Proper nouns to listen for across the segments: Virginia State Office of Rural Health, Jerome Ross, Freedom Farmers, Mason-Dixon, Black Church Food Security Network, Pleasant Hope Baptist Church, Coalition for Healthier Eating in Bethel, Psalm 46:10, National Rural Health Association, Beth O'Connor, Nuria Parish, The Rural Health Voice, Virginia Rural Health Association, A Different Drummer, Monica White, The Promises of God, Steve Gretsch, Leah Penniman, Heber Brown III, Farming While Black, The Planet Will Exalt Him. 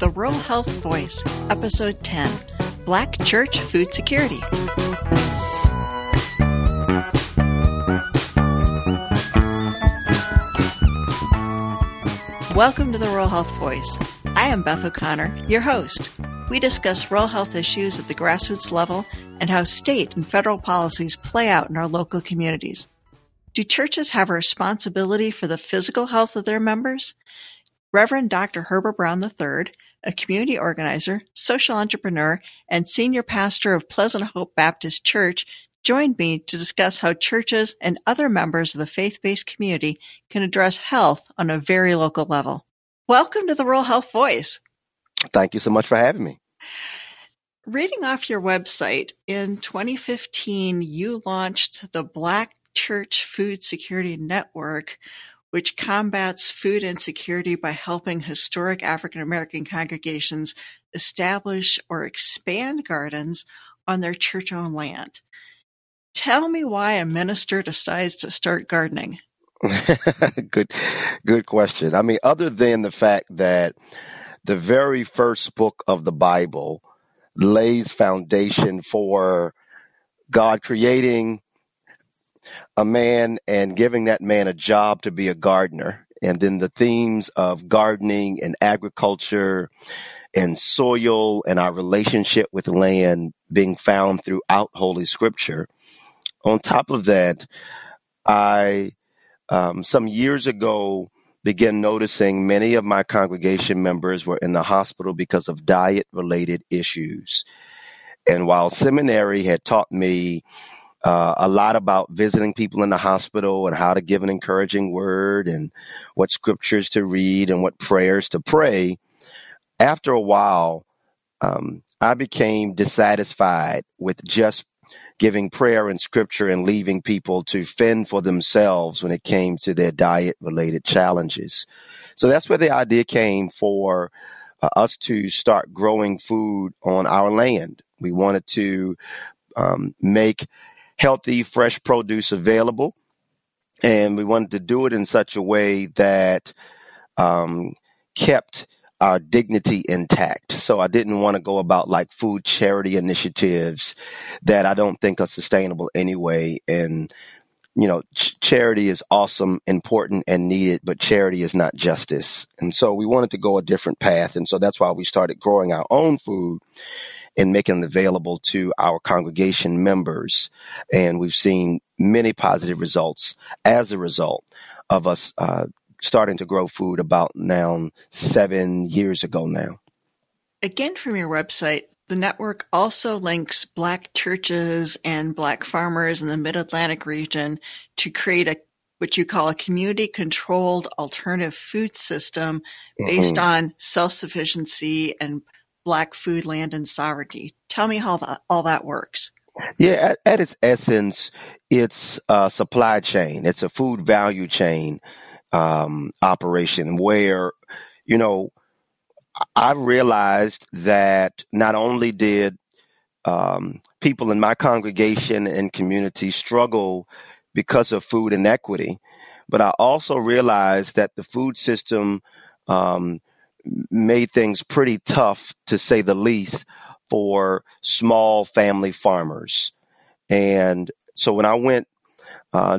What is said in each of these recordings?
The Rural Health Voice, Episode 10, Black Church Food Security. Welcome to The Rural Health Voice. I am Beth O'Connor, your host. We discuss rural health issues at the grassroots level and how state and federal policies play out in our local communities. Do churches have a responsibility for the physical health of their members? Reverend Dr. Heber Brown III, a community organizer, social entrepreneur, and senior pastor of Pleasant Hope Baptist Church, joined me to discuss how churches and other members of the faith-based community can address health on a very local level. Welcome to the Rural Health Voice. Thank you so much for having me. Reading off your website, in 2015, you launched the Black Church Food Security Network, which combats food insecurity by helping historic African-American congregations establish or expand gardens on their church-owned land. Tell me why a minister decides to start gardening. Good question. I mean, other than the fact that the very first book of the Bible lays foundation for God creating a man and giving that man a job to be a gardener. And then the themes of gardening and agriculture and soil and our relationship with land being found throughout Holy Scripture. On top of that, I some years ago began noticing many of my congregation members were in the hospital because of diet-related issues. And while seminary had taught me a lot about visiting people in the hospital and how to give an encouraging word and what scriptures to read and what prayers to pray, after a while, I became dissatisfied with just giving prayer and scripture and leaving people to fend for themselves when it came to their diet-related challenges. So that's where the idea came for us to start growing food on our land. We wanted to make healthy, fresh produce available. And we wanted to do it in such a way that kept our dignity intact. So I didn't want to go about like food charity initiatives that I don't think are sustainable anyway. And, you know, charity is awesome, important, and needed, but charity is not justice. And so we wanted to go a different path. And so that's why we started growing our own food and making it available to our congregation members. And we've seen many positive results as a result of us starting to grow food about now 7 years ago now. Again, from your website, the network also links Black churches and Black farmers in the Mid-Atlantic region to create what you call a community-controlled alternative food system based on self-sufficiency and Black food, land, and sovereignty. Tell me how all that works. Yeah, at its essence, it's a supply chain. It's a food value chain operation where, you know, I realized that not only did people in my congregation and community struggle because of food inequity, but I also realized that the food system made things pretty tough, to say the least, for small family farmers. And so when I went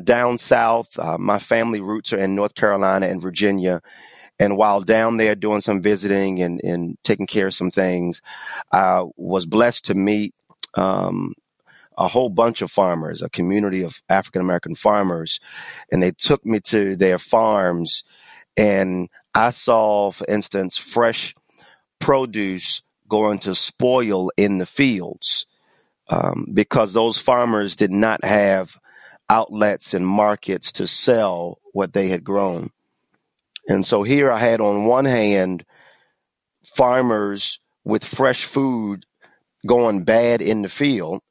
down south, my family roots are in North Carolina and Virginia. And while down there doing some visiting and taking care of some things, I was blessed to meet a whole bunch of farmers, a community of African-American farmers. And they took me to their farms, and I saw, for instance, fresh produce going to spoil in the fields because those farmers did not have outlets and markets to sell what they had grown. And so here I had on one hand farmers with fresh food going bad in the field,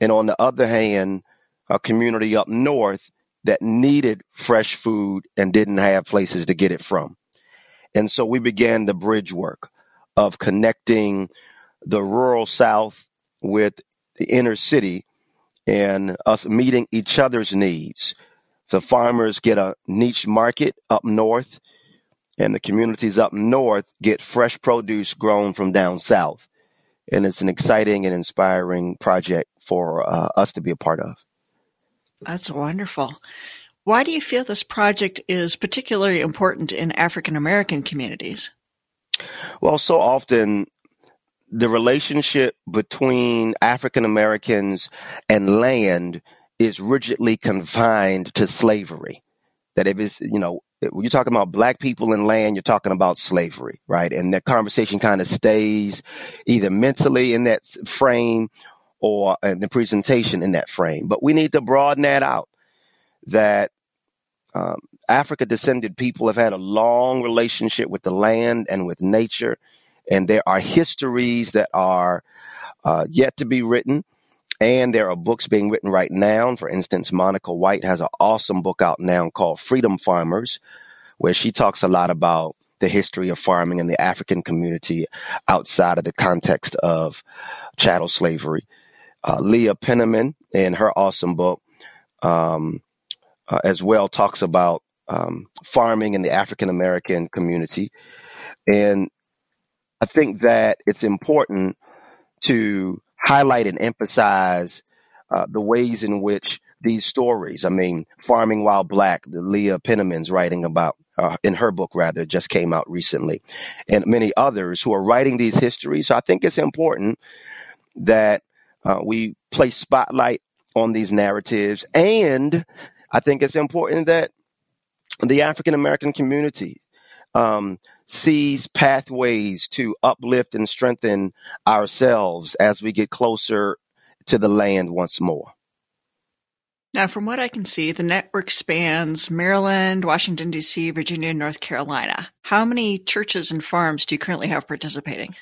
and on the other hand, a community up north that needed fresh food and didn't have places to get it from. And so we began the bridge work of connecting the rural South with the inner city and us meeting each other's needs. The farmers get a niche market up north and the communities up north get fresh produce grown from down south. And it's an exciting and inspiring project for us to be a part of. That's wonderful. Why do you feel this project is particularly important in African-American communities? Well, so often the relationship between African-Americans and land is rigidly confined to slavery. That if it's, you know, when you're talking about Black people and land, you're talking about slavery, right? And that conversation kind of stays either mentally in that frame or in the presentation in that frame. But we need to broaden that out, that Africa-descended people have had a long relationship with the land and with nature, and there are histories that are yet to be written. And there are books being written right now. For instance, Monica White has an awesome book out now called Freedom Farmers, where she talks a lot about the history of farming in the African community outside of the context of chattel slavery. Leah Penniman, in her awesome book, as well, talks about farming in the African-American community. And I think that it's important to highlight and emphasize the ways in which these stories, I mean, Farming While Black, that Leah Penniman's writing about, in her book, rather, just came out recently, and many others who are writing these histories. So I think it's important that we place spotlight on these narratives. And I think it's important that the African-American community sees pathways to uplift and strengthen ourselves as we get closer to the land once more. Now, from what I can see, the network spans Maryland, Washington, D.C., Virginia, and North Carolina. How many churches and farms do you currently have participating?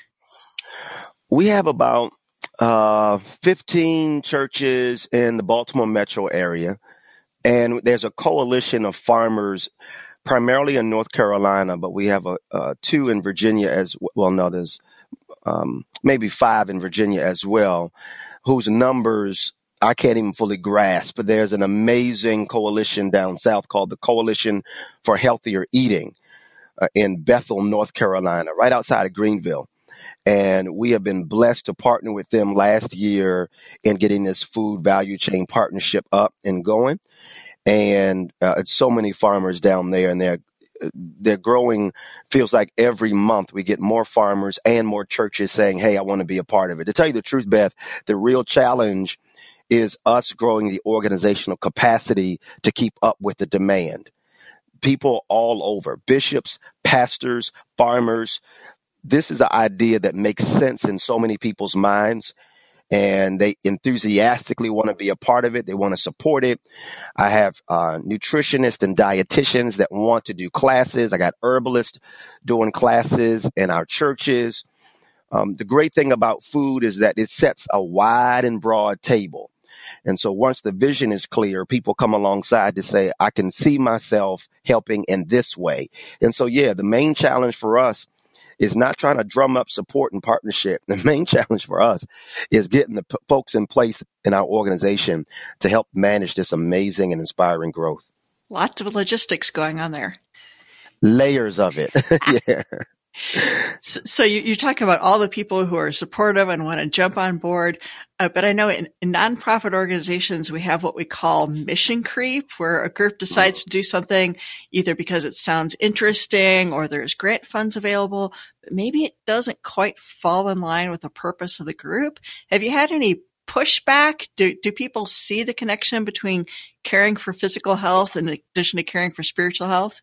We have about 15 churches in the Baltimore metro area, and there's a coalition of farmers primarily in North Carolina, but we have two in Virginia as well. No, there's maybe five in Virginia as well, whose numbers I can't even fully grasp. But there's an amazing coalition down south called the Coalition for Healthier Eating in Bethel, North Carolina, right outside of Greenville. And we have been blessed to partner with them last year in getting this food value chain partnership up and going. And it's so many farmers down there, and they're growing. Feels like every month we get more farmers and more churches saying, hey, I want to be a part of it. To tell you the truth, Beth, the real challenge is us growing the organizational capacity to keep up with the demand. People all over, bishops, pastors, farmers. This is an idea that makes sense in so many people's minds, and they enthusiastically want to be a part of it. They want to support it. I have nutritionists and dietitians that want to do classes. I got herbalists doing classes in our churches. The great thing about food is that it sets a wide and broad table. And so once the vision is clear, people come alongside to say, I can see myself helping in this way. And so, yeah, the main challenge for us is not trying to drum up support and partnership. The main challenge for us is getting the folks in place in our organization to help manage this amazing and inspiring growth. Lots of logistics going on there. Layers of it. Yeah. So you talk about all the people who are supportive and want to jump on board. But I know in nonprofit organizations, we have what we call mission creep, where a group decides to do something either because it sounds interesting or there's grant funds available, but maybe it doesn't quite fall in line with the purpose of the group. Have you had any pushback? Do people see the connection between caring for physical health in addition to caring for spiritual health?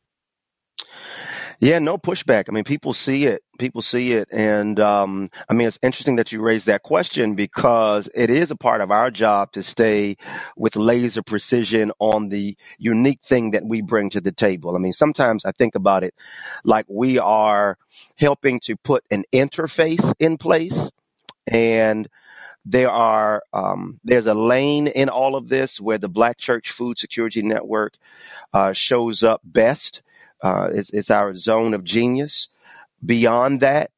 Yeah, no pushback. I mean, people see it. People see it. And I mean, it's interesting that you raised that question, because it is a part of our job to stay with laser precision on the unique thing that we bring to the table. I mean, sometimes I think about it like we are helping to put an interface in place, and there's a lane in all of this where the Black Church Food Security Network shows up best. It's our zone of genius. Beyond that,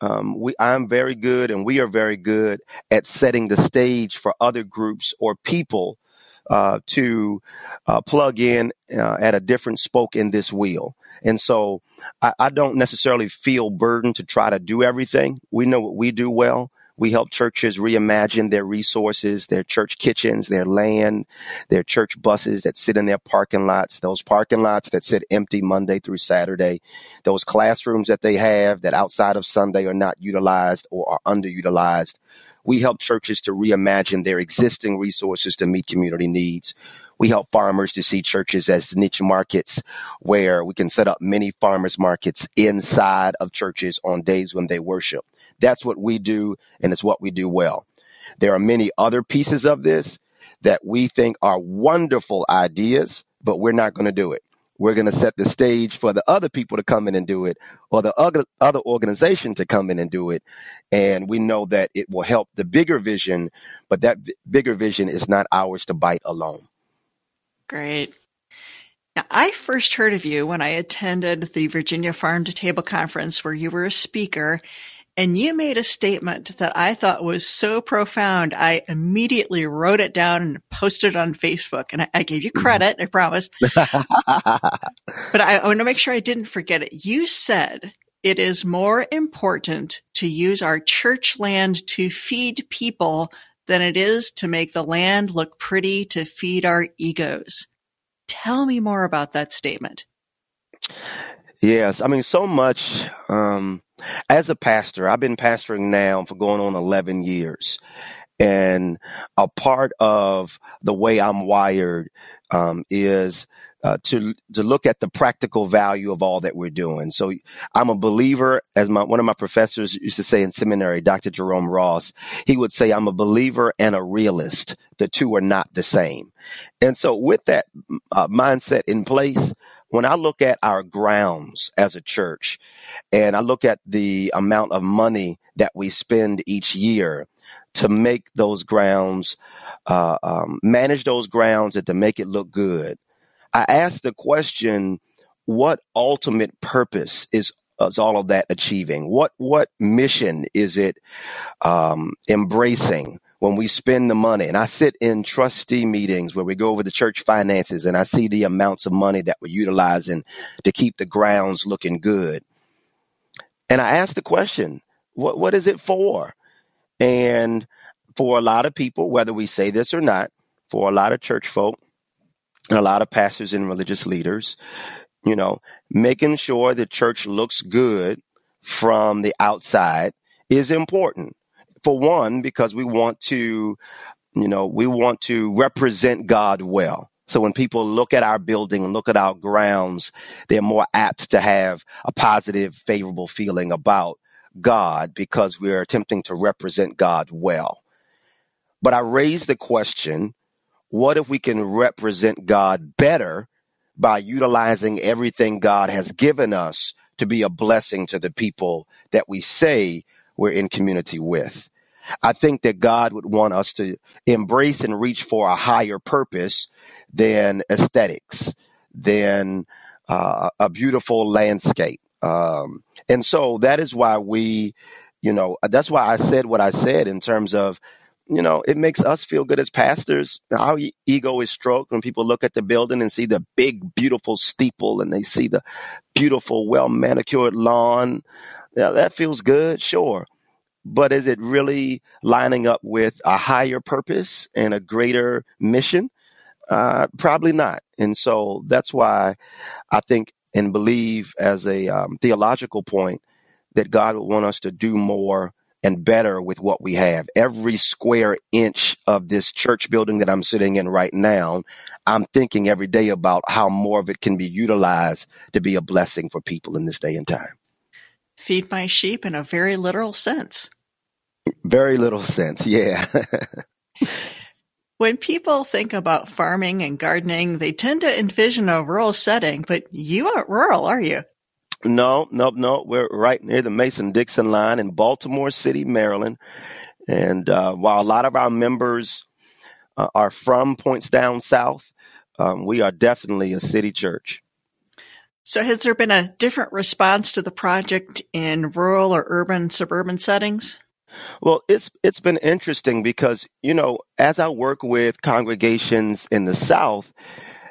I'm very good, and we are very good at setting the stage for other groups or people to plug in at a different spoke in this wheel. And so I don't necessarily feel burdened to try to do everything. We know what we do well. We help churches reimagine their resources, their church kitchens, their land, their church buses that sit in their parking lots, those parking lots that sit empty Monday through Saturday, those classrooms that they have that outside of Sunday are not utilized or are underutilized. We help churches to reimagine their existing resources to meet community needs. We help farmers to see churches as niche markets where we can set up many farmers markets inside of churches on days when they worship. That's what we do, and it's what we do well. There are many other pieces of this that we think are wonderful ideas, but we're not going to do it. We're going to set the stage for the other people to come in and do it, or the other organization to come in and do it. And we know that it will help the bigger vision, but that bigger vision is not ours to bite alone. Great. Now, I first heard of you when I attended the Virginia Farm to Table Conference, where you were a speaker, and you made a statement that I thought was so profound. I immediately wrote it down and posted it on Facebook. And I gave you credit, I promise. But I want to make sure I didn't forget it. You said, "It is more important to use our church land to feed people than it is to make the land look pretty to feed our egos." Tell me more about that statement. Yes. I mean, so much. As a pastor, I've been pastoring now for going on 11 years. And a part of the way I'm wired is to look at the practical value of all that we're doing. So I'm a believer, as one of my professors used to say in seminary, Dr. Jerome Ross, he would say, "I'm a believer and a realist. The two are not the same." And so with that mindset in place, when I look at our grounds as a church and I look at the amount of money that we spend each year to make those grounds, manage those grounds and to make it look good, I ask the question, what ultimate purpose is all of that achieving? What mission is it embracing when we spend the money? And I sit in trustee meetings where we go over the church finances and I see the amounts of money that we're utilizing to keep the grounds looking good. And I ask the question, what is it for? And for a lot of people, whether we say this or not, for a lot of church folk, and a lot of pastors and religious leaders, you know, making sure the church looks good from the outside is important. For one, because we want to, you know, we want to represent God well. So when people look at our building and look at our grounds, they're more apt to have a positive, favorable feeling about God because we're attempting to represent God well. But I raise the question, what if we can represent God better by utilizing everything God has given us to be a blessing to the people that we say we're in community with? I think that God would want us to embrace and reach for a higher purpose than aesthetics, than a beautiful landscape. And so that is why we, you know, that's why I said what I said in terms of, you know, it makes us feel good as pastors. Our ego is stroked when people look at the building and see the big, beautiful steeple and they see the beautiful, well-manicured lawn. Now, that feels good, sure. But is it really lining up with a higher purpose and a greater mission? Probably not. And so that's why I think and believe as a theological point that God would want us to do more and better with what we have. Every square inch of this church building that I'm sitting in right now, I'm thinking every day about how more of it can be utilized to be a blessing for people in this day and time. Feed my sheep in a very literal sense. Very little sense, yeah. When people think about farming and gardening, they tend to envision a rural setting, but you aren't rural, are you? No. We're right near the Mason-Dixon line in Baltimore City, Maryland. And while a lot of our members are from points down south, we are definitely a city church. So has there been a different response to the project in rural or urban, suburban settings? Well, it's been interesting because, you know, as I work with congregations in the South,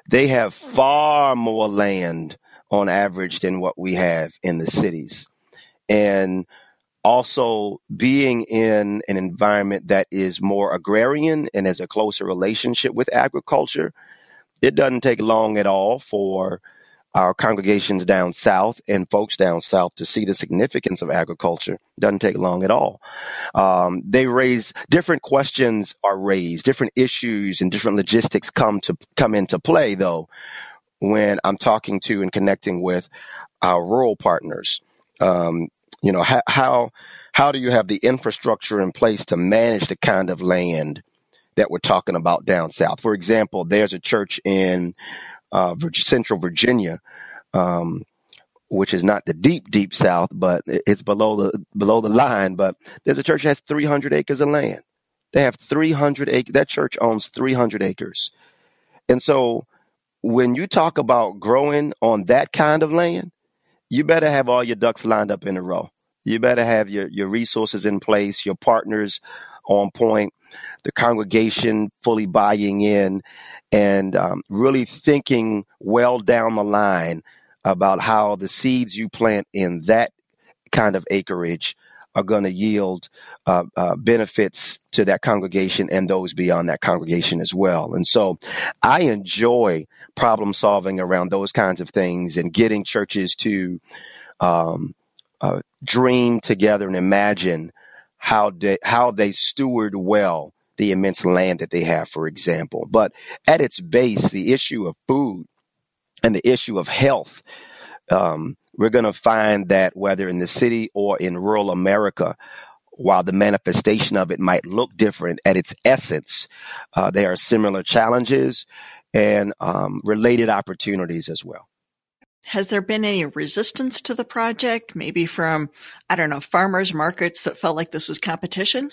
they have far more land on average than what we have in the cities. And also being in an environment that is more agrarian and has a closer relationship with agriculture, it doesn't take long at all for our congregations down south and folks down south to see the significance of agriculture. Doesn't take long at all. Different questions are raised, different issues and different logistics come into play though, when I'm talking to and connecting with our rural partners. How do you have the infrastructure in place to manage the kind of land that we're talking about down south? For example, there's a church in Central Virginia, which is not the deep South, but it's below the line. But there's a church that has 300 acres of land. They have 300 acres. That church owns 300 acres. And so when you talk about growing on that kind of land, you better have all your ducks lined up in a row. You better have your resources in place, your partners on point, the congregation fully buying in, and really thinking well down the line about how the seeds you plant in that kind of acreage are going to yield benefits to that congregation and those beyond that congregation as well. And so I enjoy problem solving around those kinds of things and getting churches to dream together and imagine how they steward well the immense land that they have, for example. But at its base, the issue of food and the issue of health, we're going to find that whether in the city or in rural America, while the manifestation of it might look different, at its essence, there are similar challenges and related opportunities as well. Has there been any resistance to the project, maybe from, farmers markets that felt like this was competition?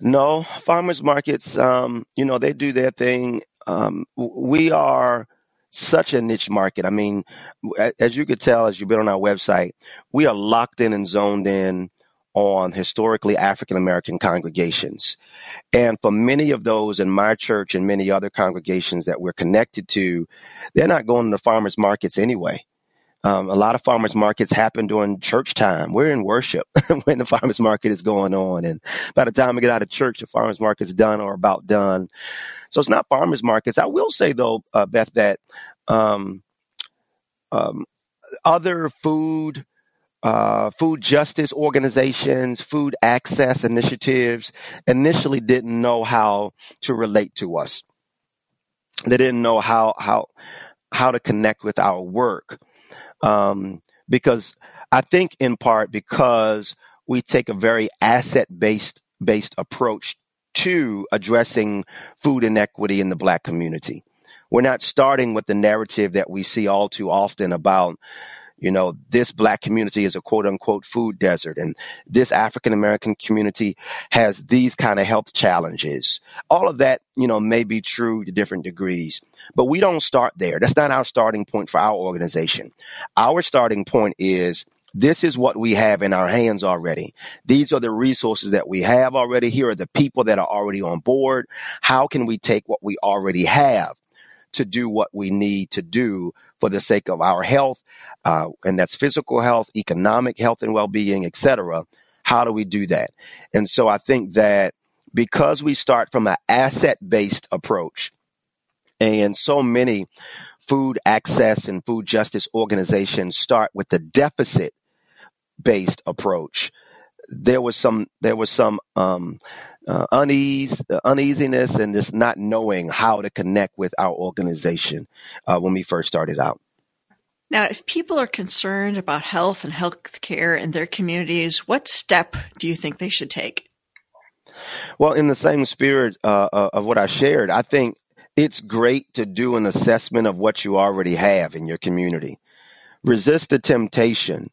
No, farmers markets, they do their thing. We are such a niche market. I mean, as you could tell, as you've been on our website, we are locked in and zoned in on historically African-American congregations. And for many of those in my church and many other congregations that we're connected to, they're not going to farmers markets anyway. A lot of farmers markets happen during church time. We're in worship when the farmers market is going on. And by the time we get out of church, the farmers market's done or about done. So it's not farmers markets. I will say, though, Beth, that other food justice organizations, food access initiatives initially didn't know how to relate to us. They didn't know how to connect with our work. Because I think in part because we take a very asset-based approach to addressing food inequity in the Black community. We're not starting with the narrative that we see all too often about, this Black community is a quote-unquote food desert, and this African-American community has these kind of health challenges. All of that, may be true to different degrees. But we don't start there. That's not our starting point for our organization. Our starting point is this is what we have in our hands already. These are the resources that we have already. Here are the people that are already on board. How can we take what we already have to do what we need to do for the sake of our health? And that's physical health, economic health and well-being, et cetera. How do we do that? And so I think that because we start from an asset-based approach, and so many food access and food justice organizations start with the deficit-based approach, there was some uneasiness and just not knowing how to connect with our organization when we first started out. Now, if people are concerned about health and health care in their communities, what step do you think they should take? Well, in the same spirit of what I shared, I think it's great to do an assessment of what you already have in your community. Resist the temptation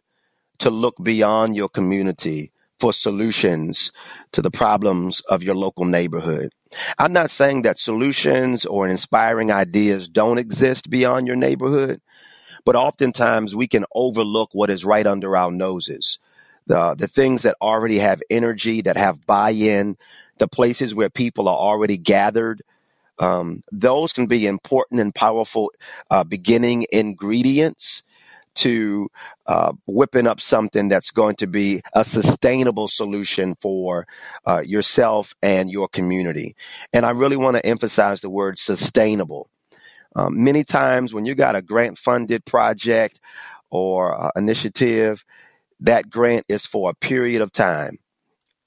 to look beyond your community for solutions to the problems of your local neighborhood. I'm not saying that solutions or inspiring ideas don't exist beyond your neighborhood, but oftentimes we can overlook what is right under our noses. The things that already have energy, that have buy-in, the places where people are already gathered, those can be important and powerful beginning ingredients to whipping up something that's going to be a sustainable solution for yourself and your community. And I really want to emphasize the word sustainable. Many times when you got a grant-funded project or initiative, that grant is for a period of time.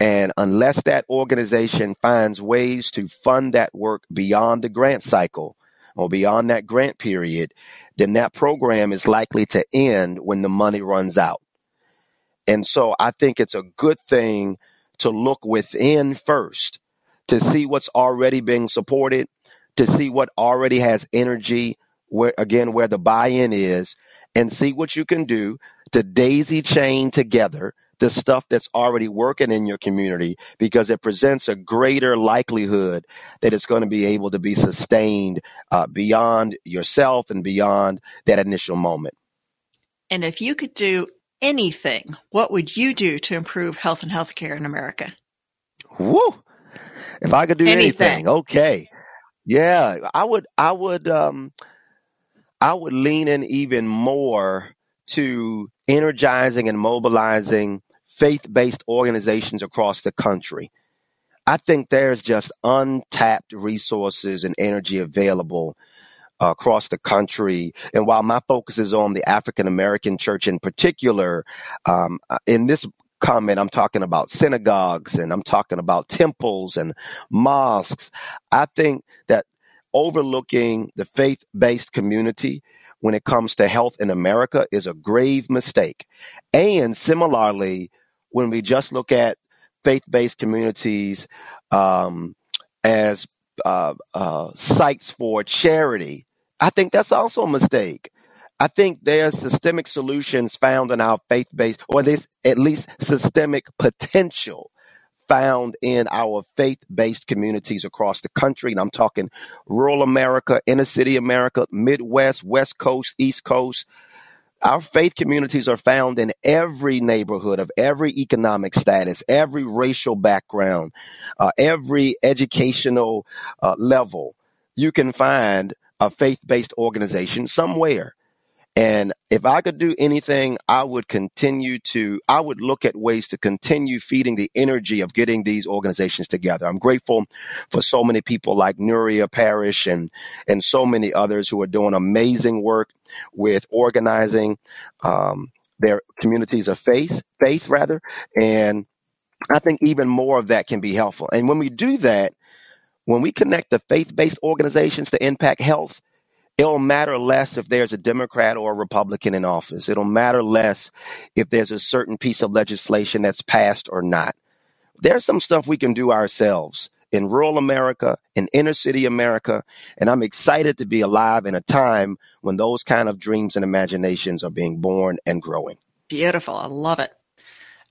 And unless that organization finds ways to fund that work beyond the grant cycle or beyond that grant period, then that program is likely to end when the money runs out. And so I think it's a good thing to look within first to see what's already being supported, to see what already has energy, where the buy-in is, and see what you can do to daisy chain together the stuff that's already working in your community, because it presents a greater likelihood that it's going to be able to be sustained beyond yourself and beyond that initial moment. And if you could do anything, what would you do to improve health and healthcare in America? Woo! If I could do anything. Okay. Yeah, I would lean in even more to energizing and mobilizing faith-based organizations across the country. I think there's just untapped resources and energy available across the country. And while my focus is on the African-American church in particular, in this comment, I'm talking about synagogues and I'm talking about temples and mosques. I think that overlooking the faith-based community when it comes to health in America is a grave mistake. And similarly, when we just look at faith-based communities as sites for charity, I think that's also a mistake. I think there's systemic solutions found in our faith-based, or there's at least systemic potential found in our faith-based communities across the country. And I'm talking rural America, inner city America, Midwest, West Coast, East Coast. Our faith communities are found in every neighborhood of every economic status, every racial background, every educational level. You can find a faith-based organization somewhere. And if I could do anything, I would look at ways to continue feeding the energy of getting these organizations together. I'm grateful for so many people like Nuria Parish and so many others who are doing amazing work with organizing their communities of faith. And I think even more of that can be helpful. And when we do that, when we connect the faith-based organizations to impact health, it'll matter less if there's a Democrat or a Republican in office. It'll matter less if there's a certain piece of legislation that's passed or not. There's some stuff we can do ourselves in rural America, in inner city America, and I'm excited to be alive in a time when those kind of dreams and imaginations are being born and growing. Beautiful. I love it.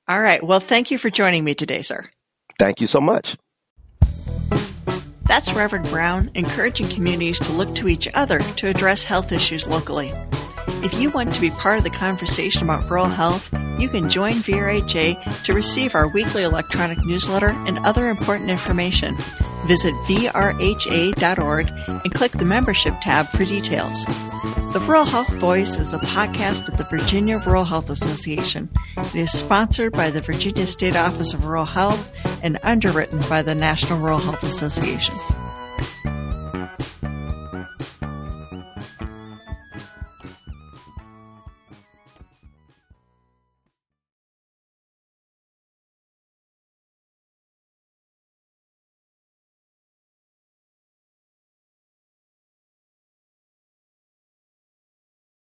All right. Well, thank you for joining me today, sir. Thank you so much. That's Reverend Brown encouraging communities to look to each other to address health issues locally. If you want to be part of the conversation about rural health, you can join VRHA to receive our weekly electronic newsletter and other important information. Visit vrha.org and click the membership tab for details. The Rural Health Voice is the podcast of the Virginia Rural Health Association. It is sponsored by the Virginia State Office of Rural Health and underwritten by the National Rural Health Association.